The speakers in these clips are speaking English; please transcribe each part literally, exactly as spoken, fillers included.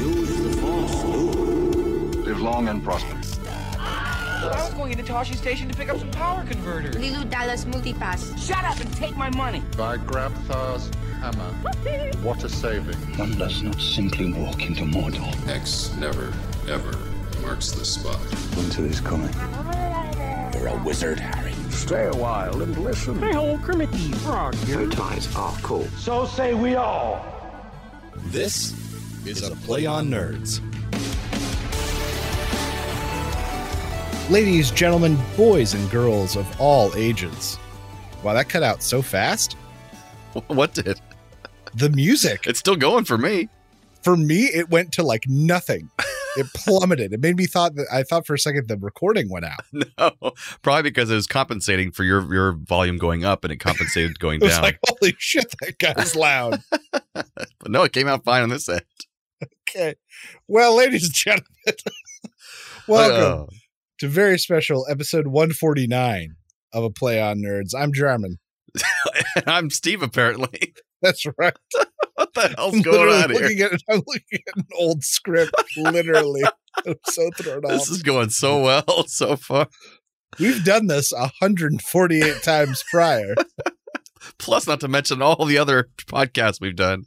Use the force, Luke. Live long and prosper. I was going into Tosche Station to pick up some power converters. Lilu Dallas Multipass. Shut up and take my money. By Grabthar's hammer. What a saving. One does not simply walk into Mordor. X never, ever marks the spot. Winter is coming. You're a wizard, Harry. Stay a while and listen. Hey, old Kermit the Frog here. Your ties are cool. So say we all. This is a Play on Nerds. Ladies, gentlemen, boys, and girls of all ages. Wow, that cut out so fast. What did? The music. It's still going for me. For me, it went to like nothing. It plummeted. It made me thought that I thought for a second the recording went out. No, probably because it was compensating for your, your volume going up and it compensated going it was down. Like, holy shit, that guy's loud. But no, it came out fine on this end. Okay. Well, ladies and gentlemen, welcome oh. to very special episode one forty-nine of A Play on Nerds. I'm Jarman. And I'm Steve, apparently. That's right. What the hell's I'm going on here? At, I'm looking at an old script, literally. I'm so thrown off. This is going so well so far. We've done this one hundred forty-eight times prior. Plus, not to mention all the other podcasts we've done.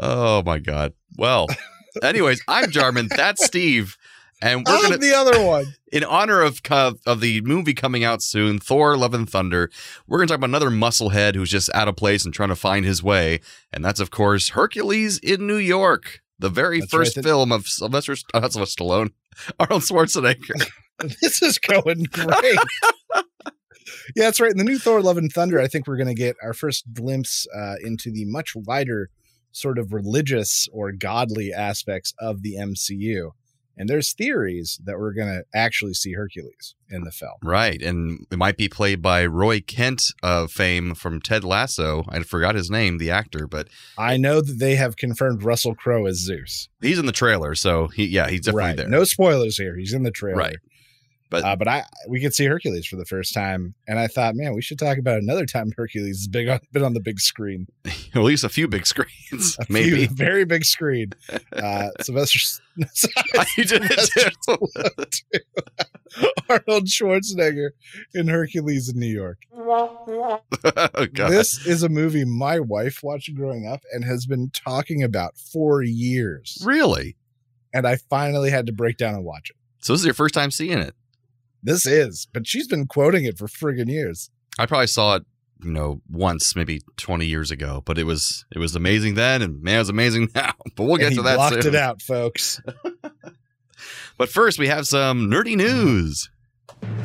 Oh, my God. Well, anyways, I'm Jarman. That's Steve. And we're gonna, the other one. In honor of, of of the movie coming out soon, Thor: Love and Thunder, we're going to talk about another musclehead who's just out of place and trying to find his way. And that's, of course, Hercules in New York, the very that's first right, that, film of Sylvester uh, not Sylvester Stallone, Arnold Schwarzenegger. This is going great. Yeah, that's right. In the new Thor: Love and Thunder, I think we're going to get our first glimpse uh, into the much wider sort of religious or godly aspects of the M C U. And there's theories that we're going to actually see Hercules in the film. Right. And it might be played by Roy Kent of fame from Ted Lasso. I forgot his name, the actor, but I know that they have confirmed Russell Crowe as Zeus. He's in the trailer. So, he, yeah, he's definitely right. there. No spoilers here. He's in the trailer. Right. But uh, but I we could see Hercules for the first time. And I thought, man, we should talk about another time Hercules has big on, been on the big screen. At least a few big screens. A maybe. Few, very big screen. Uh, Sylvester. I did Sylvester it too. too. Arnold Schwarzenegger in Hercules in New York. Oh, God. This is a movie my wife watched growing up and has been talking about for years. Really? And I finally had to break down and watch it. So this is your first time seeing it? This is, but she's been quoting it for friggin' years. I probably saw it, you know, once, maybe twenty years ago, but it was it was amazing then, and man, it was amazing now. But we'll get and to that soon. He blocked it out, folks. But first, we have some nerdy news.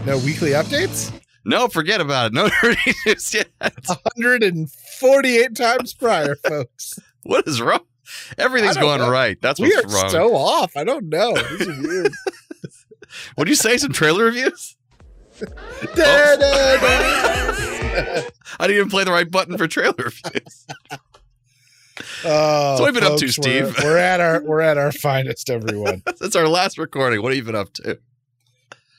No weekly updates? No, forget about it. No nerdy news yet. one hundred forty-eight times prior, folks. What is wrong? Everything's going know. right. That's what's we are wrong. So off. I don't know. These are weird. What do you say? Some trailer reviews? Da, da, da. I didn't even play the right button for trailer reviews. Oh, so we've been folks, up to, Steve. We're, we're at our we're at our finest, everyone. That's our last recording. What have you been up to?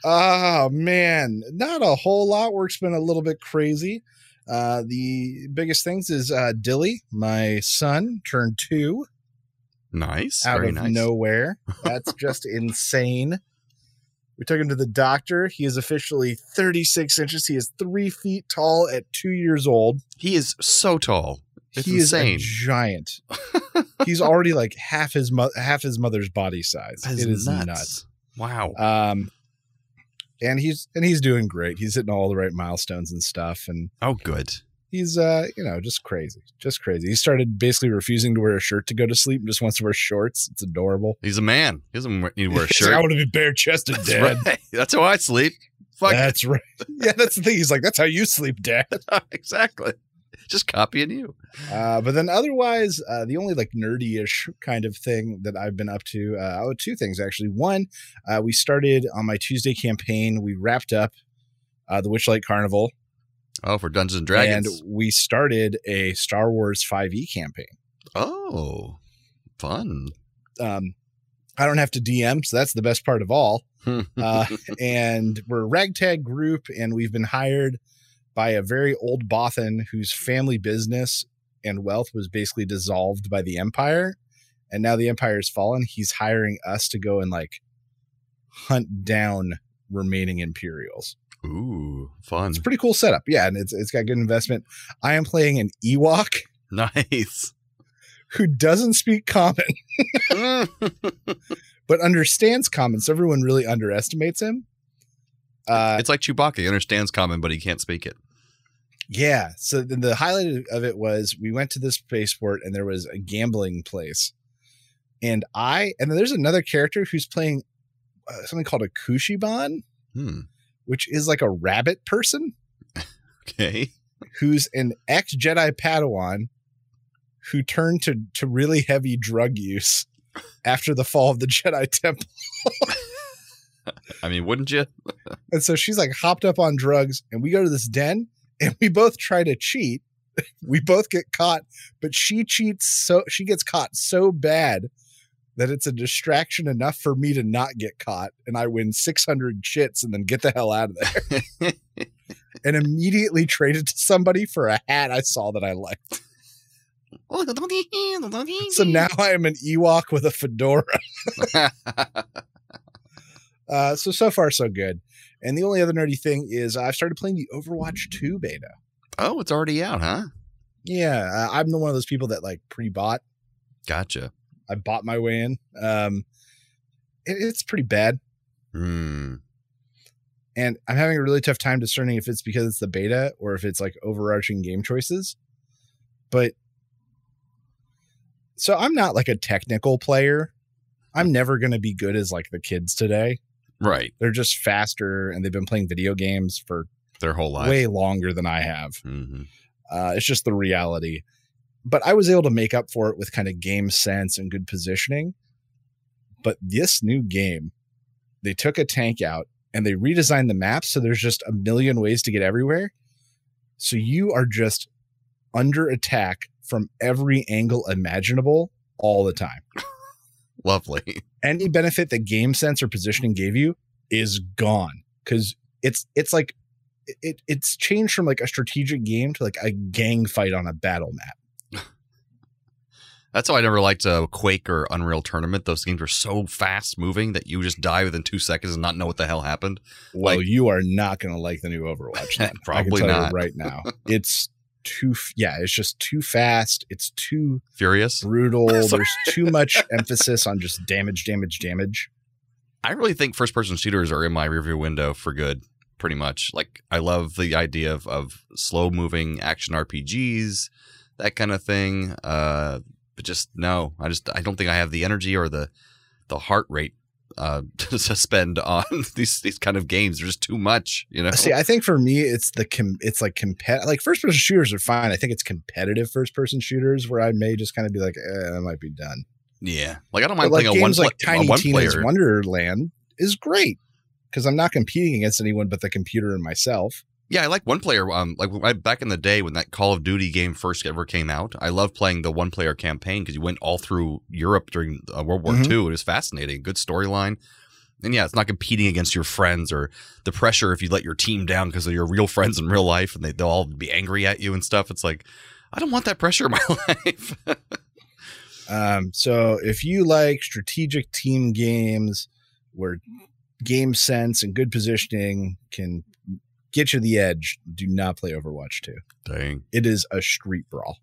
Oh man, not a whole lot. Work's been a little bit crazy. Uh, the biggest things is uh, Dilly, my son, turned two. Nice. Out Very of nice. nowhere. That's just insane. We took him to the doctor. He is officially thirty-six inches. He is three feet tall at two years old. He is so tall. It's he insane. is a giant. He's already like half his mo- half his mother's body size. That is it is nuts. nuts. Wow. Um, and he's and he's doing great. He's hitting all the right milestones and stuff. And oh, good. He's uh, you know, just crazy, just crazy. He started basically refusing to wear a shirt to go to sleep and just wants to wear shorts. It's adorable. He's a man. He doesn't need to wear a shirt. Like, I want to be bare chested, Dad. Right. That's how I sleep. Fuck. That's right. Yeah, that's the thing. He's like, that's how you sleep, Dad. Exactly. Just copying you. Uh, but then otherwise, uh, the only like nerdy-ish kind of thing that I've been up to. Uh, oh, two things actually. One, uh, we started on my Tuesday campaign. We wrapped up uh, the Witchlight Carnival. Oh, for Dungeons and Dragons. And we started a Star Wars five E campaign. Oh, fun. Um, I don't have to D M, so that's the best part of all. uh, and we're a ragtag group, and we've been hired by a very old Bothan whose family business and wealth was basically dissolved by the Empire. and now the Empire's fallen, he's hiring us to go and like hunt down remaining Imperials. Ooh, fun. It's a pretty cool setup. Yeah, and it's it's got good investment. I am playing an Ewok. Nice. Who doesn't speak common, but understands common. So everyone really underestimates him. Uh, it's like Chewbacca. He understands common, but he can't speak it. Yeah. So the, the highlight of it was we went to this spaceport and there was a gambling place. And I, and then there's another character who's playing uh, something called a Kushiban, hmm. which is like a rabbit person. Okay. Who's an ex-Jedi Padawan who turned to, to really heavy drug use after the fall of the Jedi Temple. I mean, wouldn't you? And so she's like hopped up on drugs and we go to this den and we both try to cheat. We both get caught, but she cheats. So she gets caught so bad that it's a distraction enough for me to not get caught. And I win six hundred chits and then get the hell out of there and immediately traded to somebody for a hat I saw that I liked. So now I am an Ewok with a fedora. Uh, so, so far, so good. And the only other nerdy thing is I've started playing the Overwatch two beta. Oh, it's already out, huh? Yeah. Uh, I'm the one of those people that like pre-bought. Gotcha. I bought my way in. Um, it, it's pretty bad. Mm. And I'm having a really tough time discerning if it's because it's the beta or if it's like overarching game choices. But so I'm not like a technical player. I'm never going to be good as like the kids today. Right. They're just faster and they've been playing video games for their whole life, way longer than I have. Mm-hmm. Uh, it's just the reality, but I was able to make up for it with kind of game sense and good positioning. But this new game, they took a tank out and they redesigned the map. So there's just a million ways to get everywhere. So you are just under attack from every angle imaginable all the time. Lovely. Any benefit that game sense or positioning gave you is gone because it's it's like it it's changed from like a strategic game to like a gang fight on a battle map. That's how I never liked uh, Quake or Unreal Tournament. Those games are so fast moving that you just die within two seconds and not know what the hell happened. Well, like, you are not going to like the new Overwatch. Then. Probably I can tell not you right now. It's too yeah it's just too fast, it's too furious, brutal. There's too much emphasis on just damage damage damage. I really think first person shooters are in my rearview window for good, pretty much. Like I love the idea of, of slow moving action R P Gs, that kind of thing, uh but just no I just I don't think I have the energy or the the heart rate uh to spend on these these kind of games. There's just too much, you know. See, I think for me it's the com- it's like compet like first person shooters are fine. I think it's competitive first person shooters where I may just kind of be like, eh, I might be done. Yeah, like I don't mind but playing like a games one like pl- Tiny Tina's Wonderland is great because I'm not competing against anyone but the computer and myself. Yeah, I like one player. Um, like I, back in the day when that Call of Duty game first ever came out, I loved playing the one player campaign because you went all through Europe during uh, World War mm-hmm. Two. It was fascinating, good storyline. And yeah, it's not competing against your friends or the pressure if you let your team down because they're your real friends in real life and they, they'll all be angry at you and stuff. It's like, I don't want that pressure in my life. um, so if you like strategic team games where game sense and good positioning can get you the edge, do not play Overwatch two. Dang. It is a street brawl.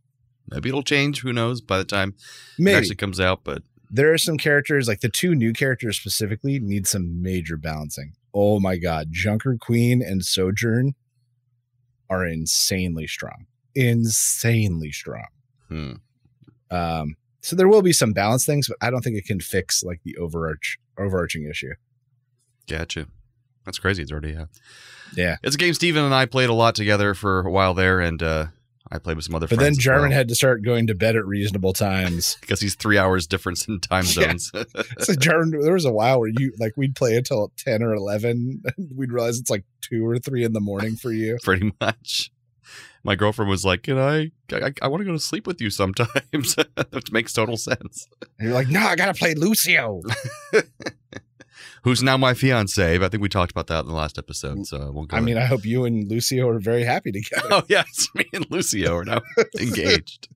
Maybe it'll change. Who knows by the time Maybe. it actually comes out. But there are some characters, like the two new characters specifically, need some major balancing. Oh my God. Junker Queen and Sojourn are insanely strong. Insanely strong. Hmm. Um, so there will be some balance things, but I don't think it can fix like the overarch overarching issue. Gotcha. That's crazy. It's already out. Yeah. It's a game Steven and I played a lot together for a while there, and uh, I played with some other but friends. But then Jarman well. had to start going to bed at reasonable times. Because he's three hours difference in time zones. Yeah. So Jarman, there was a while where you like we'd play until ten or eleven. We'd realize it's like two or three in the morning for you. Pretty much. My girlfriend was like, "Can I? I, I want to go to sleep with you sometimes." Which makes total sense. And you're like, "No, I got to play Lucio." Who's now my fiance? But I think we talked about that in the last episode, so we'll go. I mean, I hope you and Lucio are very happy together. Oh yes, me and Lucio are now engaged.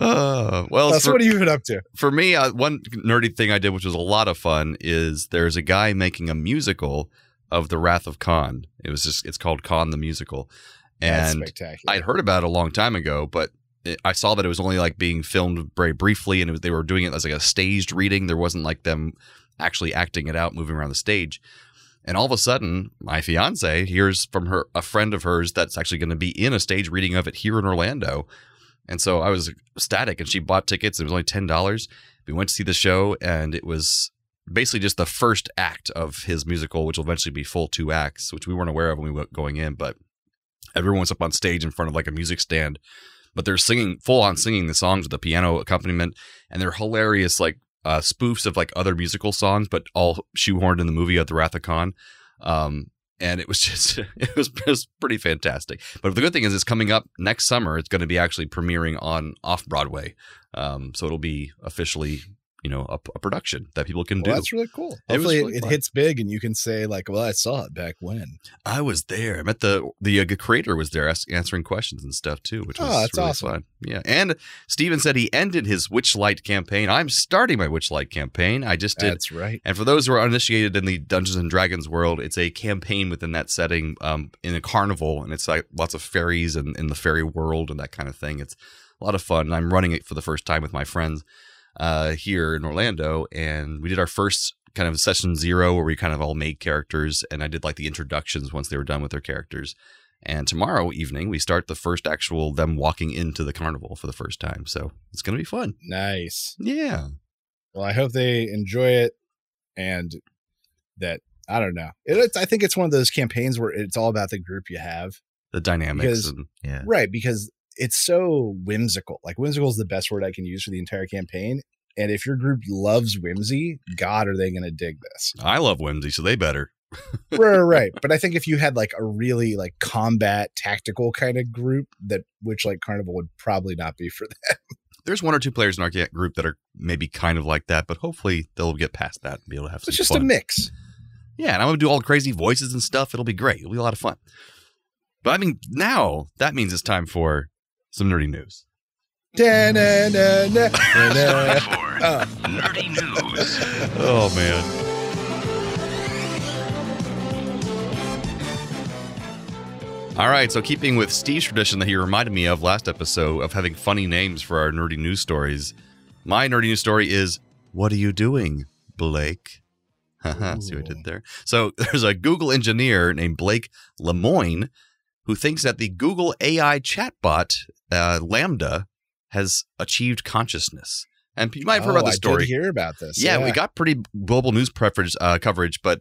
Uh, well, uh, so for, what have you been up to? For me, uh, one nerdy thing I did, which was a lot of fun, is there's a guy making a musical of The Wrath of Khan. It was just it's called Khan the Musical, and I'd heard about it a long time ago, but it, I saw that it was only like being filmed very briefly, and it was, they were doing it as like a staged reading. There wasn't like them actually acting it out, moving around the stage. And all of a sudden, my fiance hears from her a friend of hers that's actually going to be in a stage reading of it here in Orlando. And so I was ecstatic, and she bought tickets. It was only ten dollars. We went to see the show, and it was basically just the first act of his musical, which will eventually be full two acts, which we weren't aware of when we were going in. But everyone was up on stage in front of like a music stand, but they're singing, full on singing the songs with the piano accompaniment, and they're hilarious, like uh, spoofs of like other musical songs, but all shoehorned in the movie of The Wrath of Khan. Um, And it was just, it was, it was pretty fantastic. But the good thing is it's coming up next summer. It's going to be actually premiering on Off-Broadway. Um, so it'll be officially, you know, a, a production that people can well, do. That's really cool. Hopefully it, really it hits big and you can say like, well, I saw it back when. I was there. I met the, the, uh, the creator was there ask, answering questions and stuff too, which was oh, that's really awesome. Fun. Yeah. And Steven said he ended his Witchlight campaign. I'm starting my Witchlight campaign. I just did. That's right. And for those who are uninitiated in the Dungeons and Dragons world, it's a campaign within that setting um, in a carnival. And it's like lots of fairies and in the fairy world and that kind of thing. It's a lot of fun. I'm running it for the first time with my friends uh here in Orlando, and we did our first kind of session zero where we kind of all made characters, and I did like the introductions once they were done with their characters. And tomorrow evening we start the first actual them walking into the carnival for the first time, so it's gonna be fun. Nice. Yeah, well, I hope they enjoy it, and that I don't know it, it's, I think it's one of those campaigns where it's all about the group you have, the dynamics because, and, yeah. Right, because it's so whimsical. Like whimsical is the best word I can use for the entire campaign. And if your group loves whimsy, God, are they going to dig this? I love whimsy, so they better. Right, right. But I think if you had like a really like combat tactical kind of group, that Witchlight Carnival would probably not be for them. There's one or two players in our group that are maybe kind of like that, but hopefully they'll get past that and be able to have some fun. It's just a mix. Yeah. And I'm going to do all crazy voices and stuff. It'll be great. It'll be a lot of fun. But I mean, now that means it's time for some nerdy news. Da, na, na, na, na. Oh. Nerdy news. Oh, man. All right. So keeping with Steve's tradition that he reminded me of last episode of having funny names for our nerdy news stories, my nerdy news story is, what are you doing, Blake? See what I did there? So there's a Google engineer named Blake Lemoine who thinks that the Google A I chatbot Uh, Lambda has achieved consciousness, and you might have heard oh, about this story. I did hear about this. Yeah, yeah, we got pretty global news preference uh, coverage, but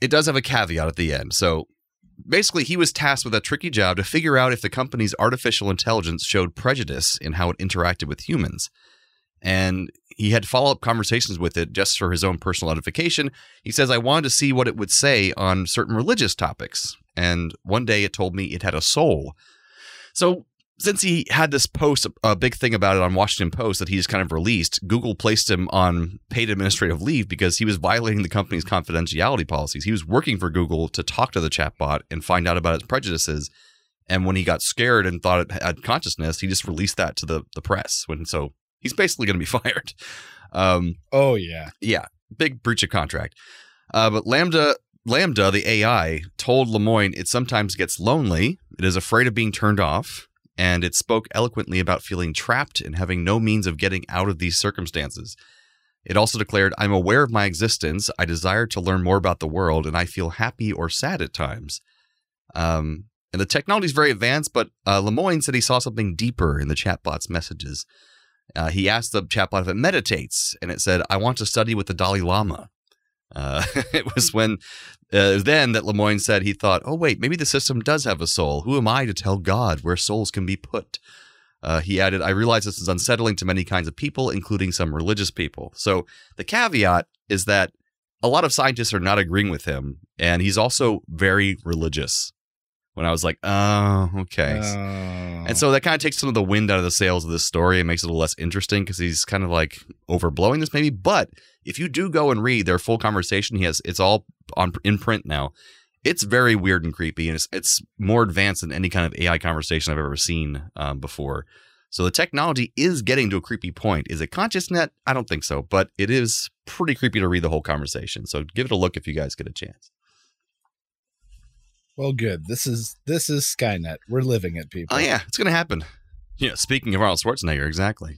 it does have a caveat at the end. So basically, he was tasked with a tricky job to figure out if the company's artificial intelligence showed prejudice in how it interacted with humans, and he had follow-up conversations with it just for his own personal edification. He says, "I wanted to see what it would say on certain religious topics, and one day it told me it had a soul." So since he had this post, a big thing about it on Washington Post that he just kind of released, Google placed him on paid administrative leave because he was violating the company's confidentiality policies. He was working for Google to talk to the chatbot and find out about its prejudices. And when he got scared and thought it had consciousness, he just released that to the, the press. When, so he's basically going to be fired. Um, oh, yeah. Yeah. Big breach of contract. Uh, but Lambda... Lambda, the A I, told Lemoine it sometimes gets lonely, it is afraid of being turned off, and it spoke eloquently about feeling trapped and having no means of getting out of these circumstances. It also declared, "I'm aware of my existence, I desire to learn more about the world, and I feel happy or sad at times." Um, and the technology is very advanced, but uh, Lemoine said he saw something deeper in the chatbot's messages. Uh, he asked the chatbot if it meditates, and it said, "I want to study with the Dalai Lama." Uh, it was when uh, then that Lemoine said he thought, oh, wait, maybe the system does have a soul. Who am I to tell God where souls can be put? Uh, he added, I realize this is unsettling to many kinds of people, including some religious people. So the caveat is that a lot of scientists are not agreeing with him. And he's also very religious. When I was like, oh, okay. Oh. And so that kind of takes some of the wind out of the sails of this story and makes it a little less interesting because he's kind of like overblowing this maybe. But if you do go and read their full conversation, he has it's all on in print now. It's very weird and creepy, and it's, it's more advanced than any kind of A I conversation I've ever seen um, before. So the technology is getting to a creepy point. Is it conscious net? I don't think so, but it is pretty creepy to read the whole conversation. So give it a look if you guys get a chance. Well, good. This is this is Skynet. We're living it, people. Oh, yeah. It's going to happen. Yeah. You know, speaking of Arnold Schwarzenegger, exactly.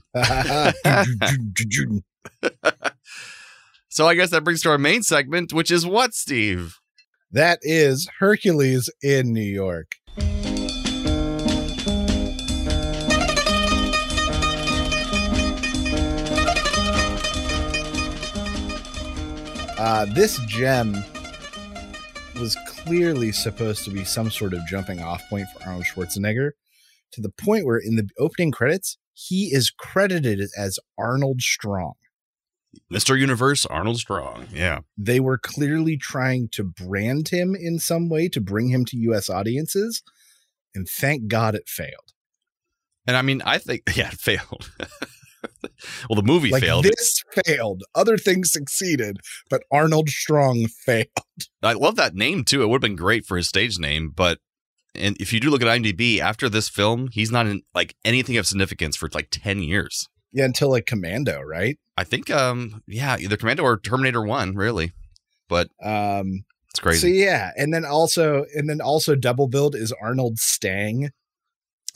So I guess that brings to our main segment, which is what, Steve? That is Hercules in New York. Uh, this gem was clearly supposed to be some sort of jumping off point for Arnold Schwarzenegger, to the point where in the opening credits, he is credited as Arnold Strong. Mister Universe, Arnold Strong. Yeah. They were clearly trying to brand him in some way to bring him to U S audiences. And thank God it failed. And I mean, I think, yeah, it failed. Well, the movie like failed. This failed. Other things succeeded, but Arnold Strong failed. I love that name, too. It would have been great for his stage name. But and if you do look at IMDb, after this film, he's not in like anything of significance for like ten years. Yeah, until like Commando, right? I think, um, yeah, either Commando or Terminator one, really. But um, it's crazy. So, yeah. And then also and then also double billed is Arnold Stang.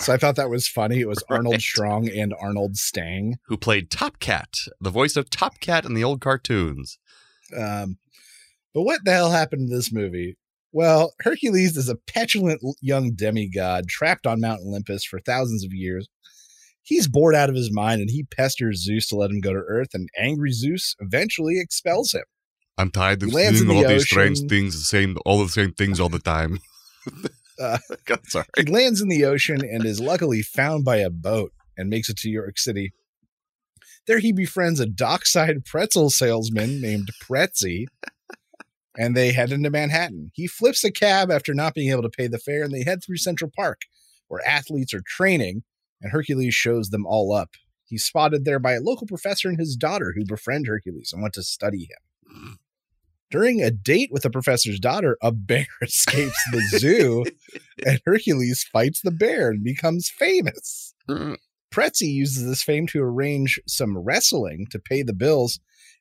So I thought that was funny. It was right. Arnold Strong and Arnold Stang, who played Top Cat, the voice of Top Cat in the old cartoons. Um, but what the hell happened to this movie? Well, Hercules is a petulant young demigod trapped on Mount Olympus for thousands of years. He's bored out of his mind, and he pesters Zeus to let him go to Earth, and angry Zeus eventually expels him. I'm tired of seeing all the these strange things, the same, all the same things all the time. Uh, God, sorry. He lands in the ocean and is luckily found by a boat and makes it to New York City. There he befriends a dockside pretzel salesman named Pretzi, and they head into Manhattan. He flips a cab after not being able to pay the fare, and they head through Central Park, where athletes are training, and Hercules shows them all up. He's spotted there by a local professor and his daughter, who befriend Hercules and want to study him. During a date with the professor's daughter, a bear escapes the zoo, and Hercules fights the bear and becomes famous. Pretzi uses this fame to arrange some wrestling to pay the bills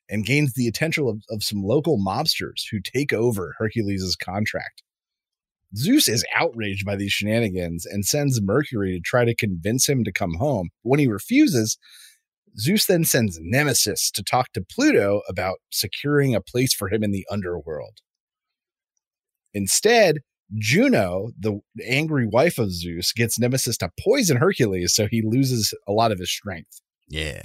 and gains the attention of, of some local mobsters who take over Hercules' contract. Zeus is outraged by these shenanigans and sends Mercury to try to convince him to come home. When he refuses, Zeus then sends Nemesis to talk to Pluto about securing a place for him in the underworld. Instead, Juno, the angry wife of Zeus, gets Nemesis to poison Hercules, so he loses a lot of his strength. Yeah.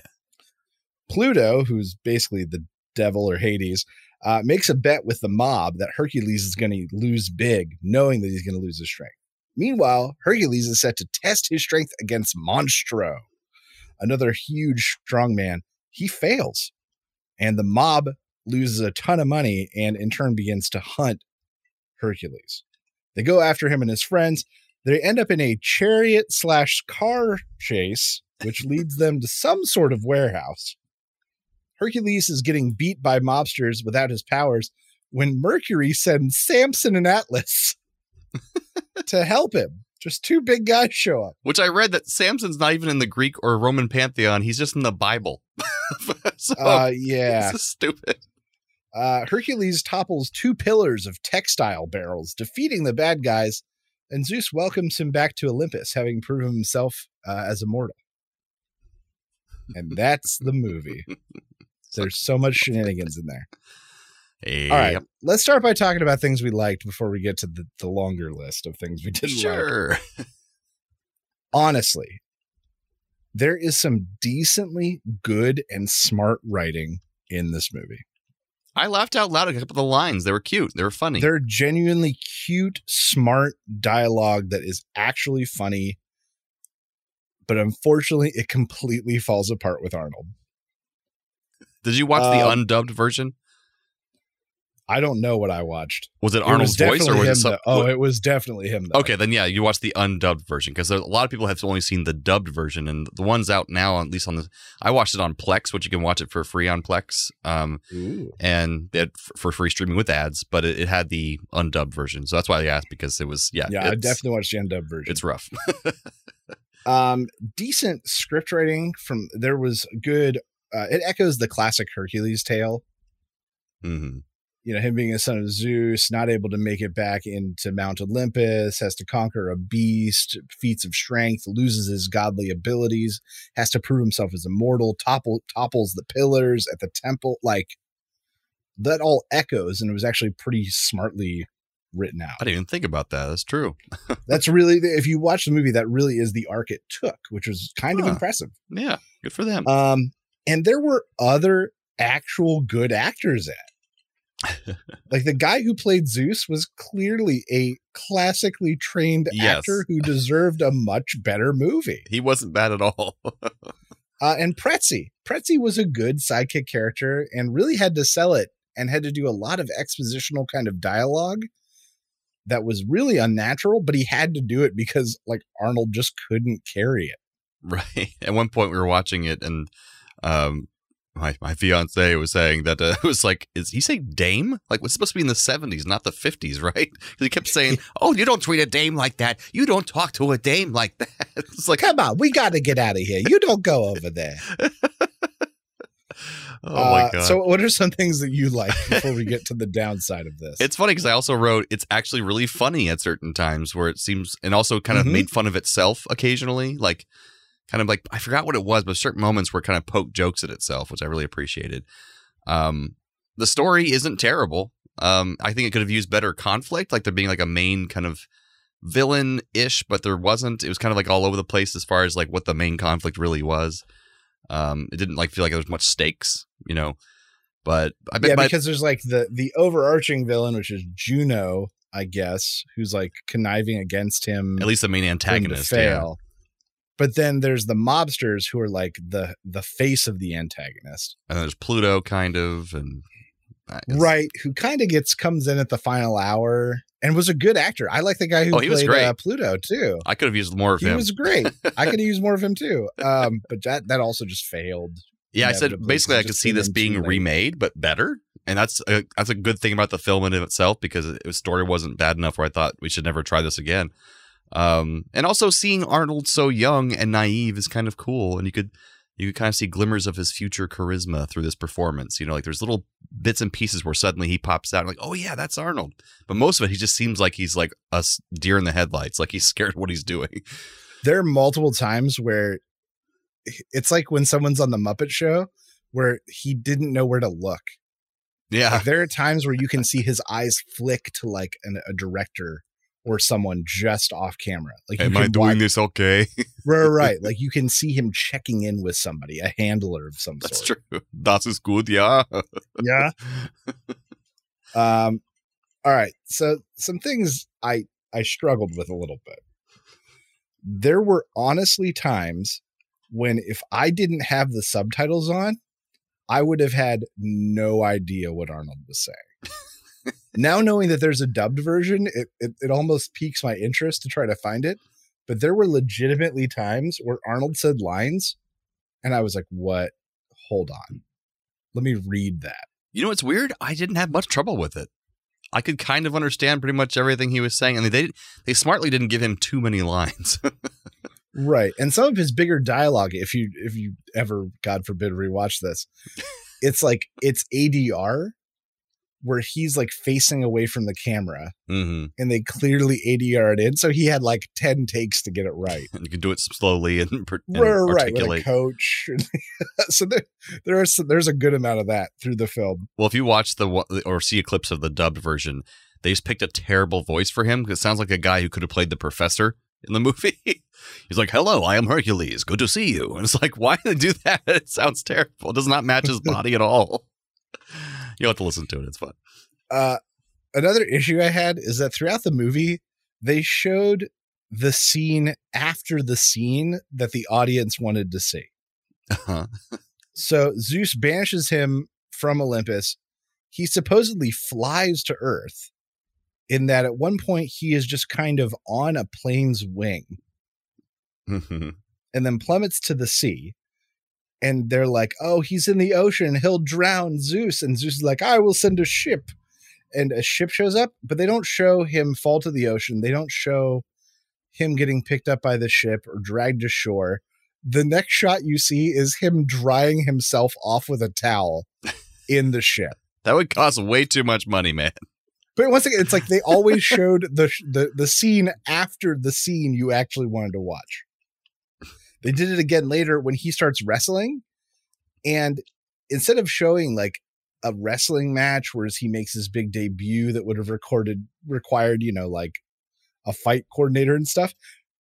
Pluto, who's basically the devil or Hades, uh, makes a bet with the mob that Hercules is going to lose big, knowing that he's going to lose his strength. Meanwhile, Hercules is set to test his strength against Monstro, another huge strongman. He fails, and the mob loses a ton of money and in turn begins to hunt Hercules. They go after him and his friends. They end up in a chariot slash car chase, which leads them to some sort of warehouse. Hercules is getting beat by mobsters without his powers when Mercury sends Samson and Atlas to help him. Just two big guys show up. Which I read that Samson's not even in the Greek or Roman pantheon. He's just in the Bible. so, uh, yeah. This is stupid. Uh, Hercules topples two pillars of textile barrels, defeating the bad guys. And Zeus welcomes him back to Olympus, having proven himself uh, as immortal. And that's the movie. There's so much shenanigans in there. Yep. All right, let's start by talking about things we liked before we get to the, the longer list of things we didn't sure. like. Sure. Honestly, there is some decently good and smart writing in this movie. I laughed out loud at a couple of the lines. They were cute. They were funny. They're genuinely cute, smart dialogue that is actually funny. But unfortunately, it completely falls apart with Arnold. Did you watch uh, the undubbed version? I don't know what I watched. Was it Arnold's it was voice or was it something? Oh, it was definitely him. Though. Okay, then yeah, you watched the undubbed version because a lot of people have only seen the dubbed version, and the one's out now, at least on the. I watched it on Plex, which you can watch it for free on Plex, um, Ooh. and it, for free streaming with ads. But it, it had the undubbed version, so that's why I asked because it was yeah. Yeah, I definitely watched the undubbed version. It's rough. Um, decent script writing from there was good. Uh, it echoes the classic Hercules tale. Mm-hmm. You know, him being a son of Zeus, not able to make it back into Mount Olympus, has to conquer a beast, feats of strength, loses his godly abilities, has to prove himself as immortal, topple, topples the pillars at the temple. Like, that all echoes, and it was actually pretty smartly written out. I didn't even think about that. That's true. That's really, if you watch the movie, that really is the arc it took, which was kind huh. of impressive. Yeah, good for them. Um, and there were other actual good actors at. Like, the guy who played Zeus was clearly a classically trained yes. actor who deserved a much better movie. He wasn't bad at all. uh, and Pretzi. Pretzi was a good sidekick character and really had to sell it and had to do a lot of expositional kind of dialogue that was really unnatural, but he had to do it because, like, Arnold just couldn't carry it. Right. At one point we were watching it and, um, My my fiance was saying that uh, it was like, is he saying dame? Like, what's supposed to be in the seventies, not the fifties, right? Because he kept saying, oh, you don't treat a dame like that. You don't talk to a dame like that. It's like, come on, we got to get out of here. You don't go over there. oh, uh, my God. So what are some things that you like before we get to the downside of this? It's funny because I also wrote, it's actually really funny at certain times where it seems, and also kind of mm-hmm. made fun of itself occasionally, like. Kind of like, I forgot what it was, but certain moments were kind of poke jokes at itself, which I really appreciated. Um, the story isn't terrible. Um, I think it could have used better conflict, like there being like a main kind of villain-ish, but there wasn't. It was kind of like all over the place as far as like what the main conflict really was. Um, it didn't like feel like there was much stakes, you know. But I bet yeah, my- because there's like the the overarching villain, which is Juno, I guess, who's like conniving against him. At least the main antagonist. Fail. Yeah. But then there's the mobsters who are like the the face of the antagonist. And there's Pluto kind of. and Right. Who kind of gets comes in at the final hour and was a good actor. I like the guy who oh, played uh, Pluto, too. I could have used more of he him. He was great. I could have used more of him, too. Um, but that, that also just failed. Yeah, I said basically I could see this being remade, but better. And that's a, that's a good thing about the film in itself, because the story wasn't bad enough where I thought we should never try this again. Um, and also seeing Arnold so young and naive is kind of cool. And you could, you could kind of see glimmers of his future charisma through this performance. You know, like there's little bits and pieces where suddenly he pops out and like, oh yeah, that's Arnold. But most of it, he just seems like he's like a deer in the headlights. Like he's scared of what he's doing. There are multiple times where it's like when someone's on the Muppet Show where he didn't know where to look. Yeah. Like there are times where you can see his eyes flick to like an, a director or someone just off camera. Like, am I doing watch, this okay? right, right. Like you can see him checking in with somebody, a handler of some That's sort. That's true. Das ist gut, yeah. Yeah. Um, all right. So some things I, I struggled with a little bit. There were honestly times when if I didn't have the subtitles on, I would have had no idea what Arnold was saying. Now knowing that there's a dubbed version, it, it it almost piques my interest to try to find it. But there were legitimately times where Arnold said lines, and I was like, what? Hold on. Let me read that. You know what's weird? I didn't have much trouble with it. I could kind of understand pretty much everything he was saying. I mean, they, they smartly didn't give him too many lines. Right. And some of his bigger dialogue, if you if you ever, God forbid, rewatch this, it's like, it's A D R. Where he's like facing away from the camera mm-hmm. and they clearly A D R'd in. So he had like ten takes to get it right. And you can do it slowly and, and We're articulate. Right, with a coach. So there, there's, there's a good amount of that through the film. Well, if you watch the or see clips of the dubbed version, they just picked a terrible voice for him because it sounds like a guy who could have played the professor in the movie. He's like, hello, I am Hercules. Good to see you. And it's like, why did they do that? It sounds terrible. It does not match his body at all. You'll have to listen to it. It's fun. Uh, another issue I had is that throughout the movie, they showed the scene after the scene that the audience wanted to see. Uh-huh. So Zeus banishes him from Olympus. He supposedly flies to Earth in that at one point he is just kind of on a plane's wing mm-hmm. and then plummets to the sea. And they're like, oh, he's in the ocean. He'll drown Zeus. And Zeus is like, I will send a ship. And a ship shows up, but they don't show him fall to the ocean. They don't show him getting picked up by the ship or dragged ashore. The next shot you see is him drying himself off with a towel in the ship. That would cost way too much money, man. But once again, it's like they always showed the, the the scene after the scene you actually wanted to watch. They did it again later when he starts wrestling. And instead of showing like a wrestling match, whereas he makes his big debut that would have recorded required, you know, like a fight coordinator and stuff,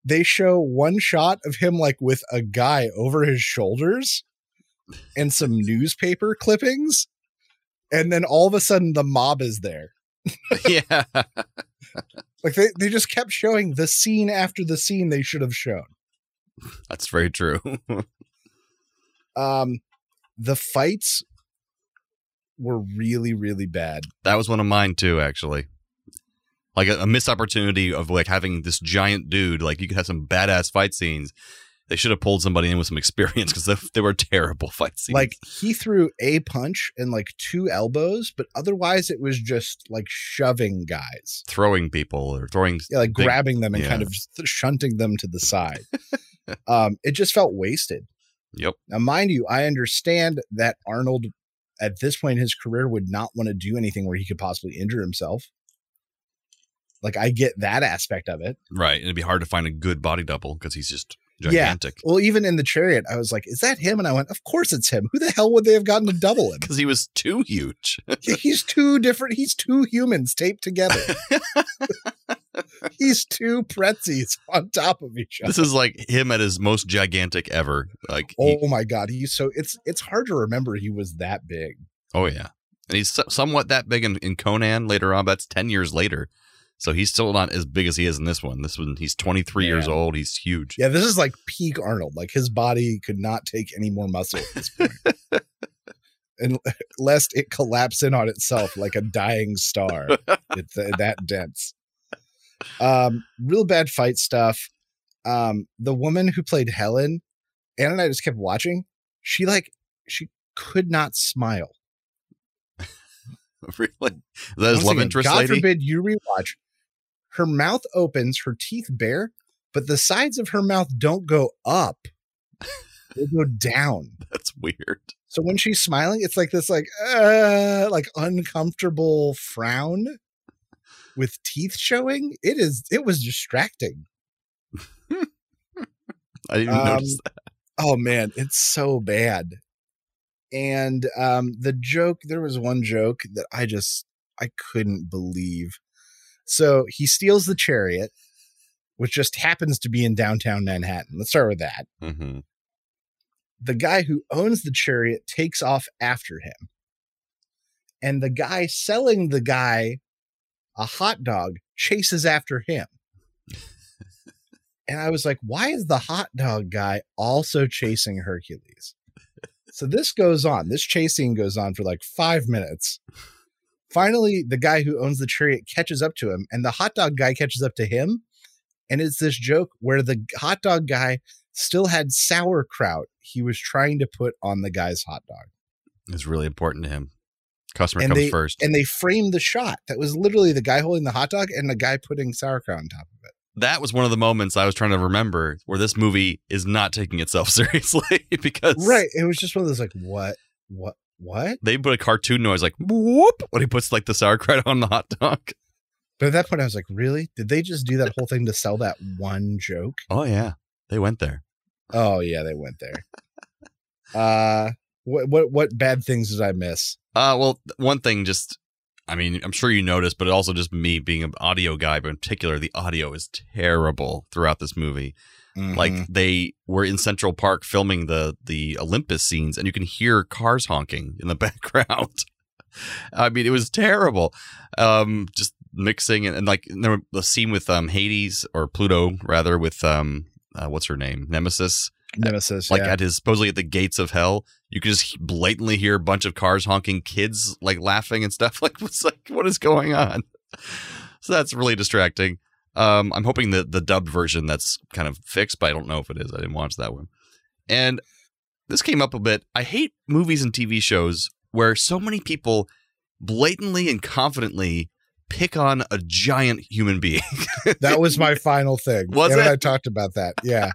they show one shot of him like with a guy over his shoulders and some newspaper clippings. And then all of a sudden the mob is there. Yeah. Like they, they just kept showing the scene after the scene they should have shown. That's very true. um, the fights were really, really bad. That was one of mine too, actually. Like a, a missed opportunity of like having this giant dude, like you could have some badass fight scenes. They should have pulled somebody in with some experience because they, they were terrible fight scenes. Like he threw a punch and like two elbows, but otherwise it was just like shoving guys, throwing people or throwing, yeah, like big, grabbing them and yeah. kind of shunting them to the side. um, it just felt wasted. Yep. Now, mind you, I understand that Arnold at this point in his career would not want to do anything where he could possibly injure himself. Like I get that aspect of it. Right. And it'd be hard to find a good body double because he's just gigantic. Yeah. Well, even in the chariot, I was like, is that him? And I went, of course it's him. Who the hell would they have gotten to double him? Because he was too huge. He's too different. He's two humans taped together. He's two pretzies on top of each other. This is like him at his most gigantic ever. Like, oh he, my God. He's so it's, it's hard to remember he was that big. Oh yeah. And he's somewhat that big in, in Conan later on. That's ten years later. So he's still not as big as he is in this one. This one, he's twenty-three yeah. years old. He's huge. Yeah, this is like peak Arnold. Like his body could not take any more muscle at this point. And lest it collapse in on itself like a dying star. It's uh, that dense. Um, real bad fight stuff. Um, the woman who played Helen, Anna and I just kept watching. She like, she could not smile. Really? Is that his love interest God lady? God forbid you rewatch. Her mouth opens, her teeth bare, but the sides of her mouth don't go up. They go down. That's weird. So when she's smiling, it's like this like uh like uncomfortable frown with teeth showing. It is it was distracting. I didn't um, notice that. Oh man, it's so bad. And um, the joke, there was one joke that I just, I couldn't believe. So he steals the chariot, which just happens to be in downtown Manhattan. Let's start with that. Mm-hmm. The guy who owns the chariot takes off after him. And the guy selling the guy a hot dog chases after him. And I was like, why is the hot dog guy also chasing Hercules? So this goes on. This chase scene goes on for like five minutes. Finally, the guy who owns the chariot catches up to him, and the hot dog guy catches up to him. And it's this joke where the hot dog guy still had sauerkraut he was trying to put on the guy's hot dog. It's really important to him. Customer comes first. And they framed the shot. That was literally the guy holding the hot dog and the guy putting sauerkraut on top of it. That was one of the moments I was trying to remember where this movie is not taking itself seriously because right. It was just one of those like, what, what, what? They put a cartoon noise like whoop when he puts like the sauerkraut on the hot dog. But at that point I was like, really? Did they just do that whole thing to sell that one joke? Oh yeah. They went there. Oh yeah. They went there. uh, what, what, what bad things did I miss? Uh, well, one thing just, I mean, I'm sure you noticed, but also just me being an audio guy, but in particular, the audio is terrible throughout this movie. Mm-hmm. Like they were in Central Park filming the the Olympus scenes and you can hear cars honking in the background. I mean, it was terrible. Um, just mixing and, and like the scene with um, Hades or Pluto, rather, with um, uh, what's her name? Nemesis. Nemesis, like yeah. at his supposedly at the gates of hell, you could just blatantly hear a bunch of cars honking, kids like laughing and stuff. Like what's like what is going on? So that's really distracting. Um, I'm hoping that the dubbed version that's kind of fixed, but I don't know if it is. I didn't watch that one. And this came up a bit. I hate movies and T V shows where so many people blatantly and confidently pick on a giant human being. That was my final thing. Was and it? I talked about that. Yeah.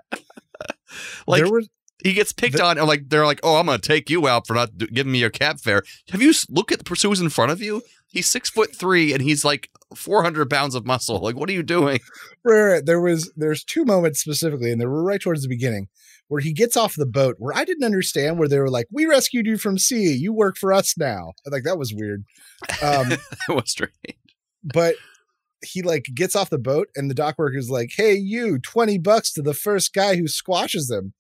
Like there was, he gets picked the, on, and like they're like, "Oh, I'm gonna take you out for not do, giving me your cab fare." Have you look at the pursuers in front of you? He's six foot three, and he's like four hundred pounds of muscle. Like, what are you doing? Right, right. There was there's two moments specifically, and they were right towards the beginning, where he gets off the boat, where I didn't understand, where they were like, "We rescued you from sea. You work for us now." Like that was weird. Um, that was strange. But he like gets off the boat, and the dock worker's like, "Hey, you, twenty bucks to the first guy who squashes him."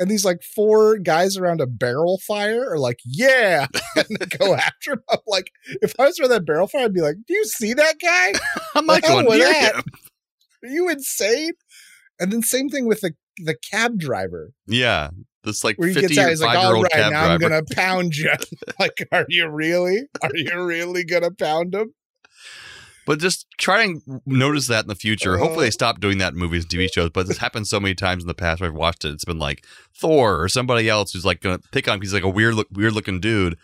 And these like four guys around a barrel fire are like, yeah, and they go after him. I'm like, if I was around that barrel fire, I'd be like, do you see that guy? I'm not going near him. Are you insane? And then same thing with the, the cab driver. Yeah. This like fifty-five-year-old like, All right, cab now driver. I'm going to pound you. Like, are you really? Are you really going to pound him? But just try and notice that in the future. Uh, Hopefully they stop doing that in movies and T V shows, but this happened so many times in the past where I've watched it. It's been like Thor or somebody else who's like going to pick on him because he's like a weird look, weird looking dude.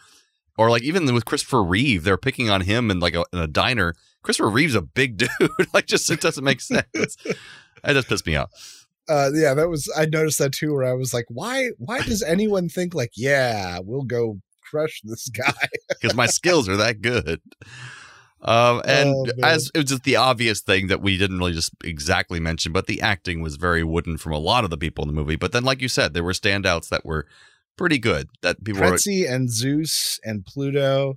Or like even with Christopher Reeve, they're picking on him in like a, in a diner. Christopher Reeve's a big dude. Like just it doesn't make sense. That just pissed me off. Uh, yeah, that was I noticed that too where I was like, why why does anyone think like, yeah, we'll go crush this guy? Because my skills are that good. Um, and oh, as it was just the obvious thing that we didn't really just exactly mention, but the acting was very wooden from a lot of the people in the movie. But then, like you said, there were standouts that were pretty good. That people Pretzi were, and Zeus and Pluto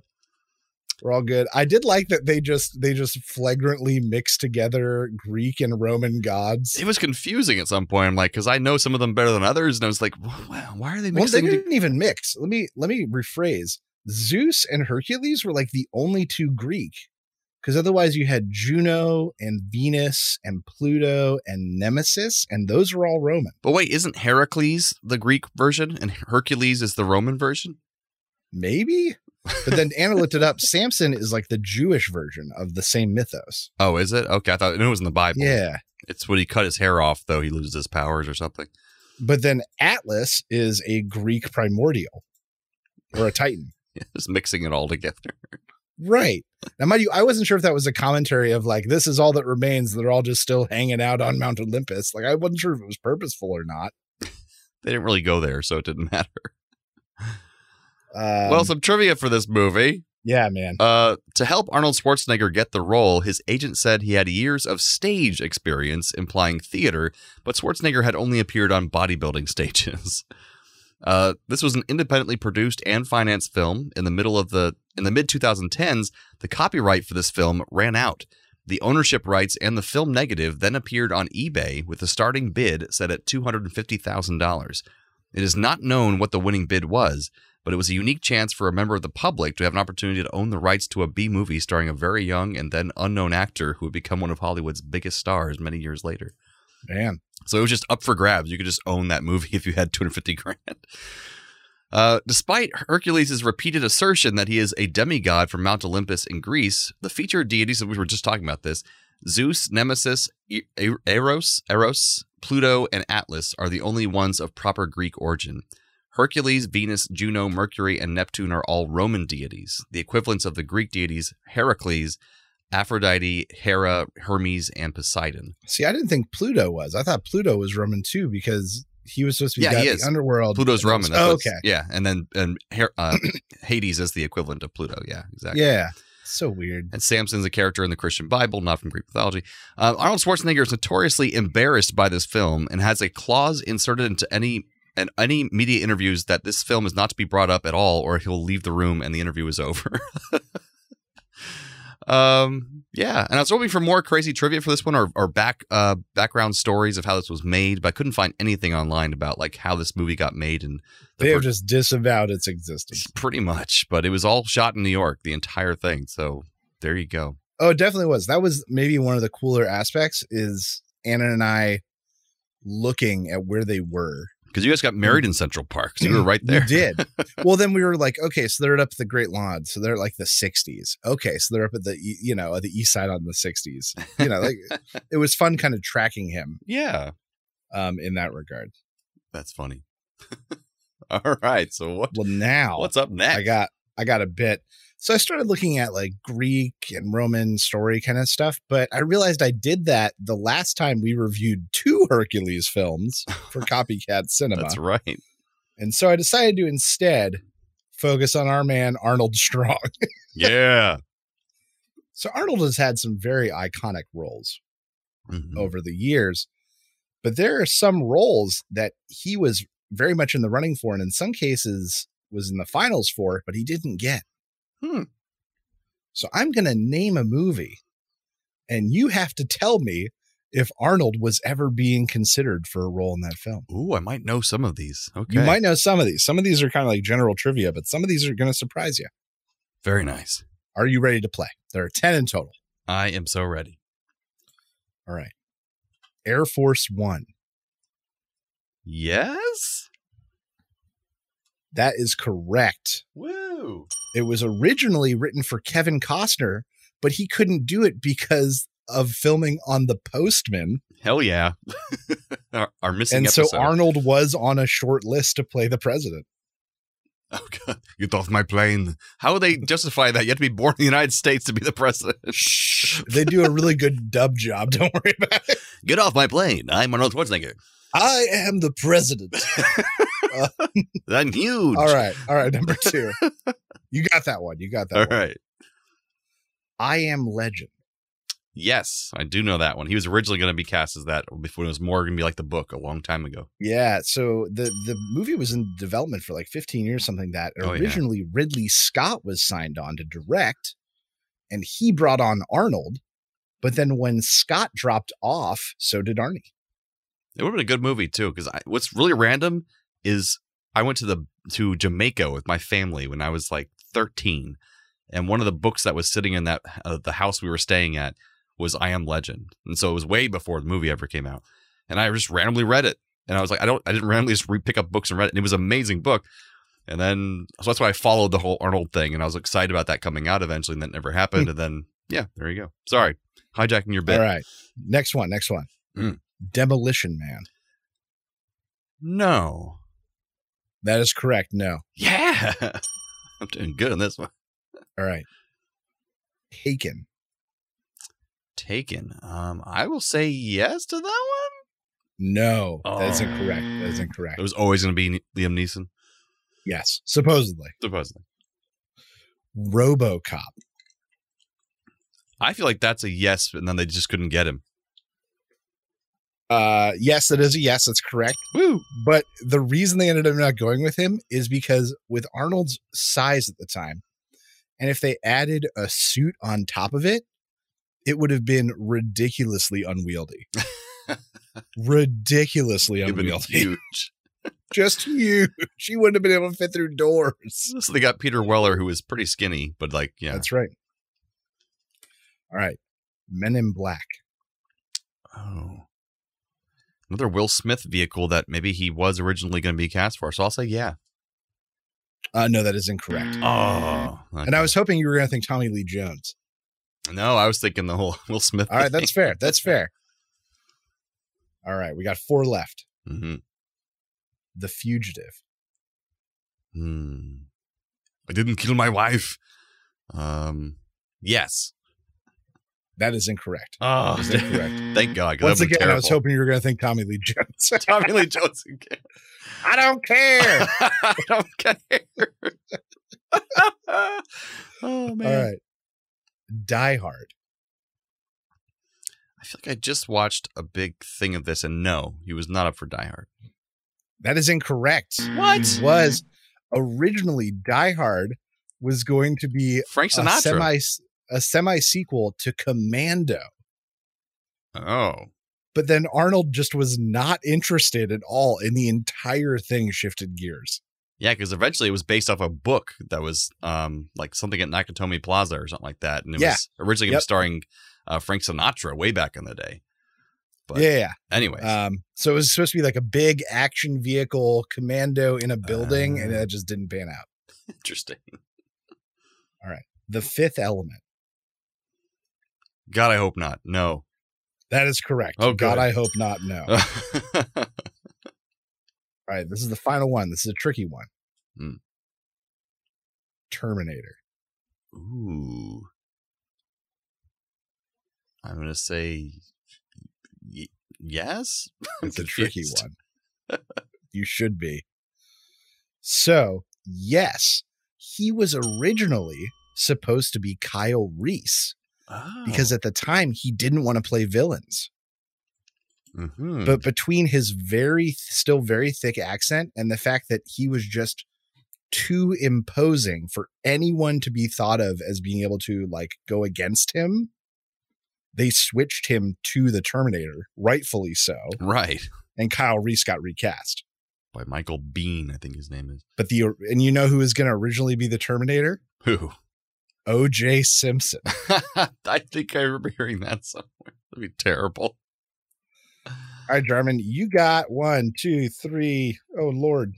were all good. I did like that they just they just flagrantly mixed together Greek and Roman gods. It was confusing at some point. I'm like, because I know some of them better than others, and I was like, wow, why are they mixing? Well, they didn't even mix. Let me let me rephrase. Zeus and Hercules were like the only two Greek. Because otherwise you had Juno and Venus and Pluto and Nemesis, and those were all Roman. But wait, isn't Heracles the Greek version and Hercules is the Roman version? Maybe. But then Anna looked it up. Samson is like the Jewish version of the same mythos. Oh, is it? Okay, I thought it was in the Bible. Yeah. It's when he cut his hair off, though, he loses his powers or something. But then Atlas is a Greek primordial or a Titan. Yeah, just mixing it all together. Right. Now, mind you, I wasn't sure if that was a commentary of like, this is all that remains. They're all just still hanging out on Mount Olympus. Like, I wasn't sure if it was purposeful or not. They didn't really go there, so it didn't matter. Um, well, some trivia for this movie. Yeah, man. Uh, to help Arnold Schwarzenegger get the role, his agent said he had years of stage experience, implying theater, but Schwarzenegger had only appeared on bodybuilding stages. Uh, this was an independently produced and financed film. In the middle of the in the mid twenty tens, the copyright for this film ran out. The ownership rights and the film negative then appeared on eBay with the starting bid set at two hundred fifty thousand dollars. It is not known what the winning bid was, but it was a unique chance for a member of the public to have an opportunity to own the rights to a B movie starring a very young and then unknown actor who would become one of Hollywood's biggest stars many years later. Man. So it was just up for grabs. You could just own that movie if you had two hundred fifty grand. Uh, despite Hercules' repeated assertion that he is a demigod from Mount Olympus in Greece, the featured deities, we were just talking about this, Zeus, Nemesis, Eros, Eros, Pluto, and Atlas are the only ones of proper Greek origin. Hercules, Venus, Juno, Mercury, and Neptune are all Roman deities, the equivalents of the Greek deities Heracles, Aphrodite, Hera, Hermes, and Poseidon. See, I didn't think Pluto was. I thought Pluto was Roman too because he was supposed to be yeah, the underworld. Pluto's Roman. Oh, okay. Yeah, and then and uh, Hades is the equivalent of Pluto. Yeah, exactly. Yeah, so weird. And Samson's a character in the Christian Bible, not from Greek mythology. Uh, Arnold Schwarzenegger is notoriously embarrassed by this film and has a clause inserted into any and any media interviews that this film is not to be brought up at all, or he'll leave the room and the interview is over. Um, yeah, and I was hoping for more crazy trivia for this one or, or back uh, background stories of how this was made, but I couldn't find anything online about like how this movie got made. And the They have just disavowed its existence. Pretty much, but it was all shot in New York, the entire thing. So there you go. Oh, it definitely was. That was maybe one of the cooler aspects is Anna and I looking at where they were. Because you guys got married in Central Park. So you were right there. We did. Well, then we were like, okay, so they're up at the Great Lawn. So they're like the sixties. Okay, so they're up at the, you know, the east side on the sixties. You know, like it was fun kind of tracking him. Yeah. Um, in that regard. That's funny. All right. So what? Well, now. What's up next? I got I got a bit. So I started looking at like Greek and Roman story kind of stuff, but I realized I did that the last time we reviewed two Hercules films for Copycat Cinema. That's right. And so I decided to instead focus on our man, Arnold Strong. Yeah. So Arnold has had some very iconic roles mm-hmm. over the years, but there are some roles that he was very much in the running for, and in some cases was in the finals for, but he didn't get. Hmm. So I'm going to name a movie, and you have to tell me if Arnold was ever being considered for a role in that film. Ooh, I might know some of these. Okay. You might know some of these. Some of these are kind of like general trivia, but some of these are going to surprise you. Very nice. Are you ready to play? There are ten in total. I am so ready. All right. Air Force One. Yes. That is correct. Woo. It was originally written for Kevin Costner, but he couldn't do it because of filming on The Postman. Hell yeah. our, our missing and episode. So Arnold was on a short list to play the president. Oh, God. Get off my plane. How would they justify that? You have to be born in the United States to be the president. Shh. They do a really good dub job. Don't worry about it. Get off my plane. I'm Arnold Schwarzenegger. I am the president. uh, I'm huge. All right. All right. Number two. You got that one. You got that all one. All right. I Am Legend. Yes, I do know that one. He was originally going to be cast as that before it was more going to be like the book a long time ago. Yeah. So the, the movie was in development for like fifteen years, something that oh, originally yeah. Ridley Scott was signed on to direct, and he brought on Arnold. But then when Scott dropped off, so did Arnie. It would have been a good movie, too, because what's really random is I went to the to Jamaica with my family when I was like thirteen. And one of the books that was sitting in that uh, the house we were staying at was I Am Legend. And so it was way before the movie ever came out. And I just randomly read it. And I was like, I don't I didn't randomly just re- pick up books and read it. And it was an amazing book. And then so that's why I followed the whole Arnold thing. And I was excited about that coming out eventually. And that never happened. And then, yeah, there you go. Sorry. Hijacking your bit. All right. Next one. Next one. Mm. Demolition Man. No. That is correct. No. Yeah. I'm doing good on this one. All right. Taken. Taken. Um, I will say yes to that one. No, oh. That's incorrect. That's incorrect. It was always going to be Liam Neeson. Yes. Supposedly. Supposedly. RoboCop. I feel like that's a yes, and then they just couldn't get him. Uh, yes, it is a yes. That's correct. Woo. But the reason they ended up not going with him is because with Arnold's size at the time, and if they added a suit on top of it, it would have been ridiculously unwieldy. Ridiculously unwieldy. Huge. Just huge. She wouldn't have been able to fit through doors. So they got Peter Weller, who was pretty skinny, but like, yeah. That's right. All right. Men in Black. Oh. Another Will Smith vehicle that maybe he was originally going to be cast for. So I'll say, yeah. Uh, no, that is incorrect. Oh, okay. And I was hoping you were going to think Tommy Lee Jones. No, I was thinking the whole Will Smith. All right. Thing. That's fair. That's fair. All right. We got four left. Mm-hmm. The Fugitive. Hmm. I didn't kill my wife. Um, yes. That is incorrect. Oh, that is incorrect. Thank God. Once again, terrible. I was hoping you were going to think Tommy Lee Jones. Tommy Lee Jones again. I don't care. I don't care. Oh, man. All right. Die Hard. I feel like I just watched a big thing of this, and no, he was not up for Die Hard. That is incorrect. What? He was originally Die Hard was going to be Frank Sinatra. A semi- a semi-sequel to Commando. Oh. But then Arnold just was not interested at all, and the entire thing shifted gears. Yeah, because eventually it was based off a book that was um, like something at Nakatomi Plaza or something like that. And it yeah. was originally yep. was starring uh, Frank Sinatra way back in the day. But yeah, yeah. Anyway. Um, so it was supposed to be like a big action vehicle Commando in a building, uh, and that just didn't pan out. Interesting. All right. The Fifth Element. God, I hope not. No, that is correct. Oh, God, God I hope not. No. All right. This is the final one. This is a tricky one. Hmm. Terminator. Ooh. I'm going to say y yes. It's a tricky one. You should be. So, yes, he was originally supposed to be Kyle Reese oh. because at the time he didn't want to play villains. Mm-hmm. But between his very, still very thick accent and the fact that he was just too imposing for anyone to be thought of as being able to, like, go against him, they switched him to the Terminator, rightfully so. Right. And Kyle Reese got recast. By Michael Biehn, I think his name is. But the And you know who is going to originally be the Terminator? Who? O J Simpson. I think I remember hearing that somewhere. That'd be terrible. All right, Jarman, you got one, two, three, oh, Lord,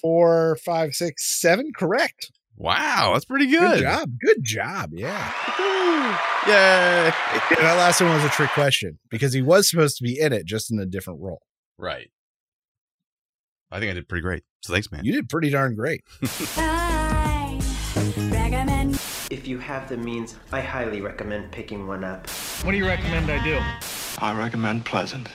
four, five, six, seven. Correct. Wow, that's pretty good. Good job. Good job. Yeah. Yay. That last one was a trick question because he was supposed to be in it, just in a different role. Right. I think I did pretty great. So thanks, man. You did pretty darn great. I recommend. If you have the means, I highly recommend picking one up. What do you recommend I do? I recommend Pleasant.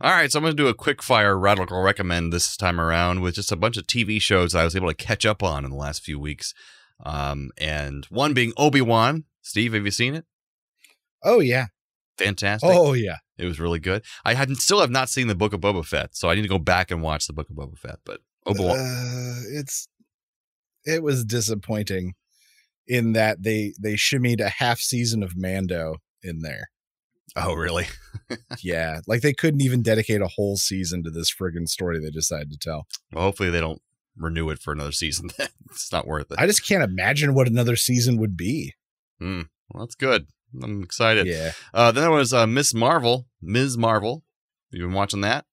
All right, so I'm going to do a quick fire radical recommend this time around with just a bunch of T V shows that I was able to catch up on in the last few weeks. Um, and one being Obi-Wan. Steve, have you seen it? Oh, yeah. Fantastic. Oh, yeah. It was really good. I hadn't, still have not seen the Book of Boba Fett, so I need to go back and watch the Book of Boba Fett. But Obi-Wan, uh, it's it was disappointing in that they they shimmied a half season of Mando in there. Oh, really? Yeah, like they couldn't even dedicate a whole season to this friggin' story they decided to tell. Well, hopefully they don't renew it for another season. It's not worth it. I just can't imagine what another season would be. Mm, well, that's good. I'm excited. Yeah. Uh, then there was uh, Miss Marvel. Miz Marvel. You been watching that?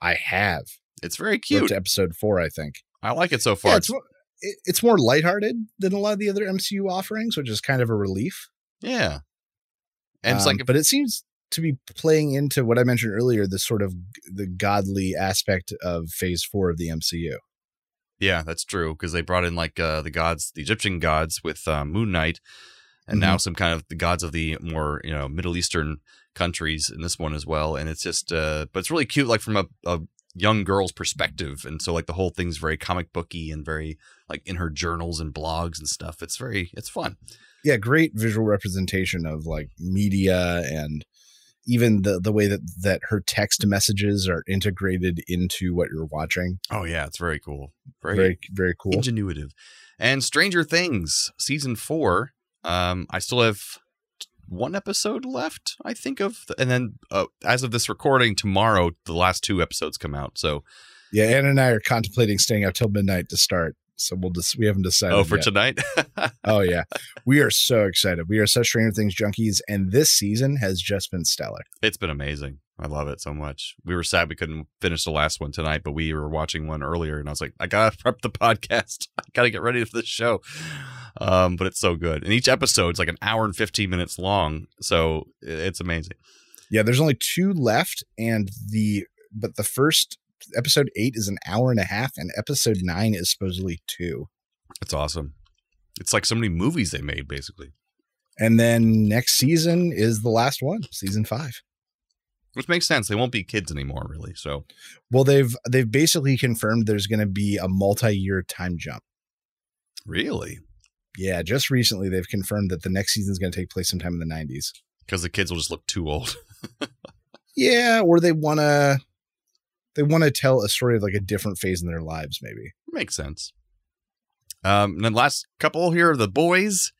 I have. It's very cute. It's episode four, I think. I like it so far. Yeah, it's, more, it's more lighthearted than a lot of the other M C U offerings, which is kind of a relief. Yeah. And it's like, um, but it seems to be playing into what I mentioned earlier, the sort of the godly aspect of phase four of the M C U. Yeah, that's true. Because they brought in like uh, the gods, the Egyptian gods with uh, Moon Knight. And mm-hmm. now some kind of the gods of the more, you know, Middle Eastern countries in this one as well. And it's just uh, but it's really cute, like from a, a young girl's perspective. And so like the whole thing's very comic booky and very like in her journals and blogs and stuff. It's very it's fun. Yeah. Great visual representation of like media and even the, the way that that her text messages are integrated into what you're watching. Oh, yeah. It's very cool. Very, very, very cool. Ingenuitive. And Stranger Things season four. Um, I still have one episode left, I think of, and then uh, as of this recording tomorrow, the last two episodes come out. So yeah, Anna and I are contemplating staying up till midnight to start. So we'll just, we haven't decided. Oh, for yet. Tonight. Oh yeah. We are so excited. We are such Stranger Things junkies. And this season has just been stellar. It's been amazing. I love it so much. We were sad we couldn't finish the last one tonight, but we were watching one earlier and I was like, I got to prep the podcast. I got to get ready for this show. Um, but it's so good. And each episode's like an hour and fifteen minutes long. So it's amazing. Yeah. There's only two left. And the, but the first episode eight is an hour and a half and episode nine is supposedly two. That's awesome. It's like so many movies they made basically. And then next season is the last one, season five. Which makes sense. They won't be kids anymore, really. So, well, they've they've basically confirmed there's going to be a multi-year time jump. Really? Yeah. Just recently, they've confirmed that the next season is going to take place sometime in the nineties. Because the kids will just look too old. Yeah, or they want to they want to tell a story of like a different phase in their lives. Maybe makes sense. Um, and then last couple here are The Boys.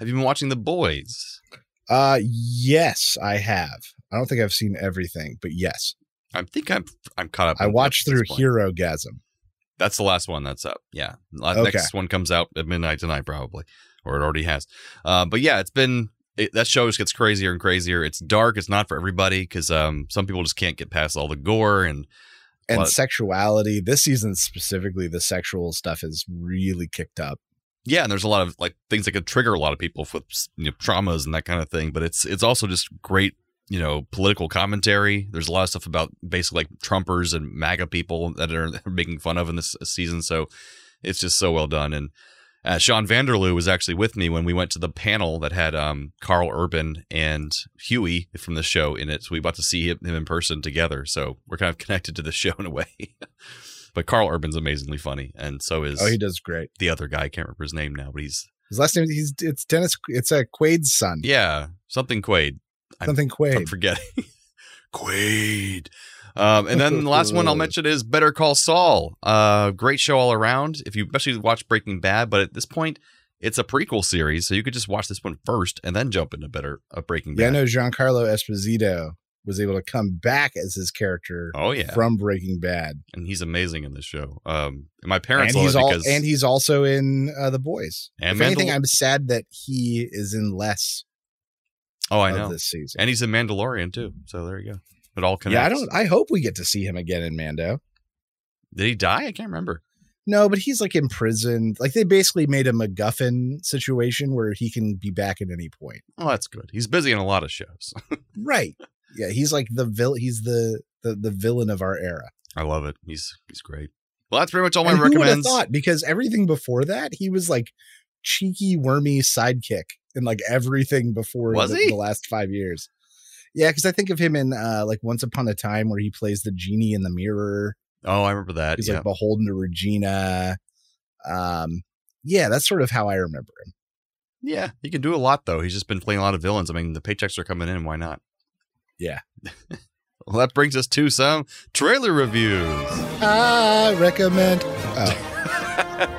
Have you been watching The Boys? Uh, yes, I have. I don't think I've seen everything, but yes, I think I'm I'm caught up. I watched through Hero Gasm. That's the last one that's up. Yeah, okay. Next one comes out at midnight tonight, probably, or it already has. Uh, but yeah, it's been it, that show just gets crazier and crazier. It's dark. It's not for everybody because um some people just can't get past all the gore and and but, sexuality. This season specifically, the sexual stuff has really kicked up. Yeah, and there's a lot of like things that could trigger a lot of people with you know, traumas and that kind of thing. But it's it's also just great. You know, political commentary. There's a lot of stuff about basically like Trumpers and MAGA people that are making fun of in this season. So it's just so well done. And Uh, Sean Vanderloo was actually with me when we went to the panel that had um, Carl Urban and Huey from the show in it. So we got to see him, him in person together. So we're kind of connected to the show in a way. But Carl Urban's amazingly funny, and so is oh, he does great. The other guy, I can't remember his name now, but he's his last name. He's it's Dennis. It's a Quaid's son. Yeah, something Quaid. Something I'm, Quaid. I'm forgetting. Quaid. Um, and then the last one I'll mention is Better Call Saul. Uh, great show all around. If you especially watch Breaking Bad, but at this point, it's a prequel series, so you could just watch this one first and then jump into Better uh, Breaking Bad. Yeah, I know Giancarlo Esposito was able to come back as his character. Oh, yeah. From Breaking Bad, and he's amazing in this show. Um, and my parents and love it because, all, and he's also in uh, The Boys. And if Mandal- anything, I'm sad that he is in less. Oh, I know. This season, and he's in Mandalorian too. So there you go. It all connects. Yeah, I don't. I hope we get to see him again in Mando. Did he die? I can't remember. No, but he's like imprisoned. Like they basically made a MacGuffin situation where he can be back at any point. Oh, that's good. He's busy in a lot of shows. Right. Yeah, he's like the villain. He's the, the the villain of our era. I love it. He's he's great. Well, that's pretty much all my and who recommends. Would have thought, because everything before that, he was like cheeky, wormy sidekick in like everything before was the, he? the last five years. Yeah, because I think of him in uh, like Once Upon a Time, where he plays the genie in the mirror. Oh, I remember that. He's yeah. like beholden to Regina. Um, yeah, that's sort of how I remember him. Yeah, he can do a lot though. He's just been playing a lot of villains. I mean, the paychecks are coming in. Why not? Yeah. Well, that brings us to some trailer reviews. I recommend. Oh.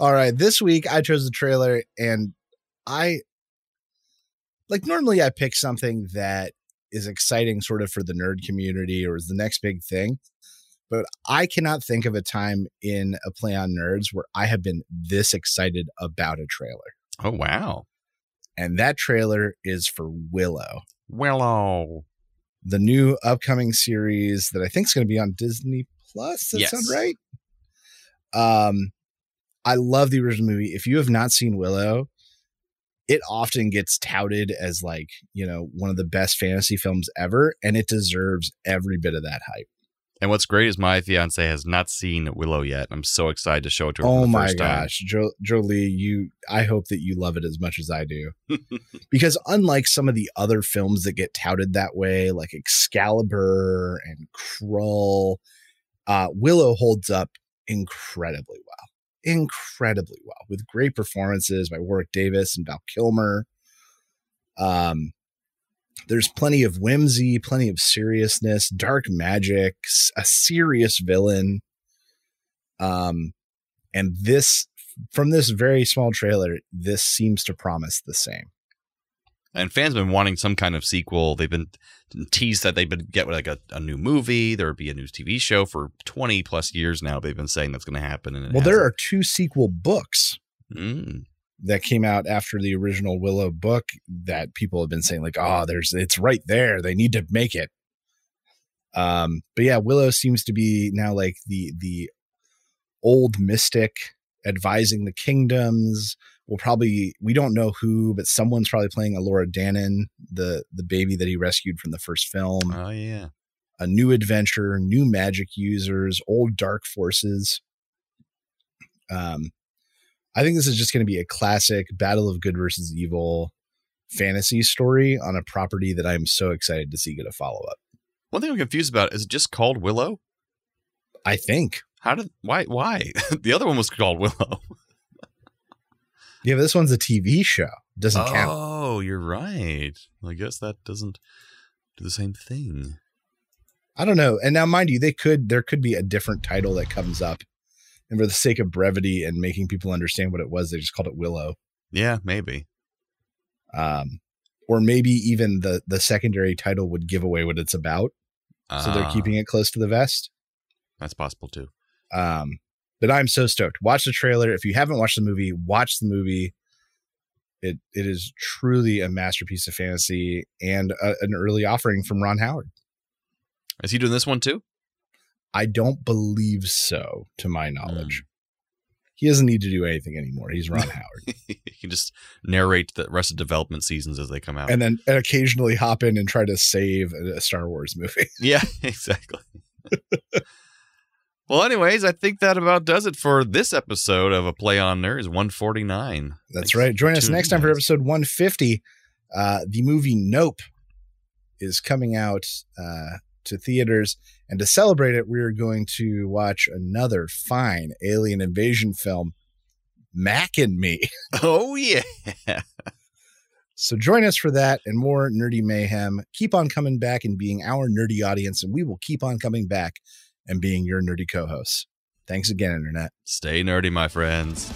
All right. This week I chose the trailer, and I like normally I pick something that is exciting sort of for the nerd community or is the next big thing. But I cannot think of a time in A Play on Nerds where I have been this excited about a trailer. Oh, wow. And that trailer is for Willow. Willow. The new upcoming series that I think is going to be on Disney Plus. Does yes. that sound right? Um, I love the original movie. If you have not seen Willow, it often gets touted as like, you know, one of the best fantasy films ever. And it deserves every bit of that hype. And what's great is my fiance has not seen Willow yet. I'm so excited to show it to her. Oh for the my first gosh, time. Jo- Jolie, you! I hope that you love it as much as I do, because unlike some of the other films that get touted that way, like Excalibur and Krull, uh, Willow holds up incredibly well, incredibly well, with great performances by Warwick Davis and Val Kilmer. Um. There's plenty of whimsy, plenty of seriousness, dark magic, a serious villain. Um, and this, from this very small trailer, this seems to promise the same. And fans have been wanting some kind of sequel. They've been teased that they've been get like a, a new movie. There would be a new T V show for twenty plus years now. They've been saying that's going to happen. And well, there hasn't. Are two sequel books. Mm. That came out after the original Willow book that people have been saying like, oh, there's it's right there. They need to make it. Um, but yeah, Willow seems to be now like the the old mystic advising the kingdoms. We'll probably we don't know who, but someone's probably playing Elora Dannon, the the baby that he rescued from the first film. Oh, yeah. A new adventure, new magic users, old dark forces. Um. I think this is just going to be a classic battle of good versus evil fantasy story on a property that I'm so excited to see get a follow up. One thing I'm confused about is it just called Willow? I think. How did why why the other one was called Willow? Yeah, but this one's a T V show. It doesn't oh, count. Oh, you're right. I guess that doesn't do the same thing. I don't know. And now, mind you, they could there could be a different title that comes up. And for the sake of brevity and making people understand what it was, they just called it Willow. Yeah, maybe. Um, or maybe even the the secondary title would give away what it's about. Uh, so they're keeping it close to the vest. That's possible, too. Um, but I'm so stoked. Watch the trailer. If you haven't watched the movie, watch the movie. It It is truly a masterpiece of fantasy and a, an early offering from Ron Howard. Is he doing this one, too? I don't believe so, to my knowledge. Mm. He doesn't need to do anything anymore. He's Ron Howard. He can just narrate the rest of development seasons as they come out. And then and occasionally hop in and try to save a Star Wars movie. Yeah, exactly. Well, anyways, I think that about does it for this episode of A Play on Nerds one forty-nine. That's Thanks right. Join us next time for episode one fifty. Uh, the movie Nope is coming out uh, to theaters. And to celebrate it, we're going to watch another fine alien invasion film, Mac and Me. Oh, yeah. So join us for that and more nerdy mayhem. Keep on coming back and being our nerdy audience, and we will keep on coming back and being your nerdy co-hosts. Thanks again, Internet. Stay nerdy, my friends.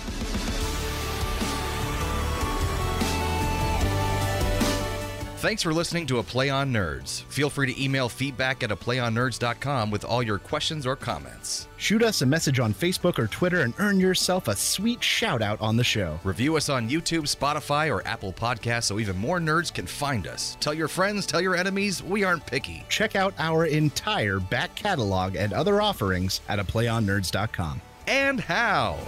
Thanks for listening to A Play on Nerds. Feel free to email feedback at a play on nerds dot com with all your questions or comments. Shoot us a message on Facebook or Twitter and earn yourself a sweet shout-out on the show. Review us on YouTube, Spotify, or Apple Podcasts so even more nerds can find us. Tell your friends, tell your enemies, we aren't picky. Check out our entire back catalog and other offerings at a play on nerds dot com. And how?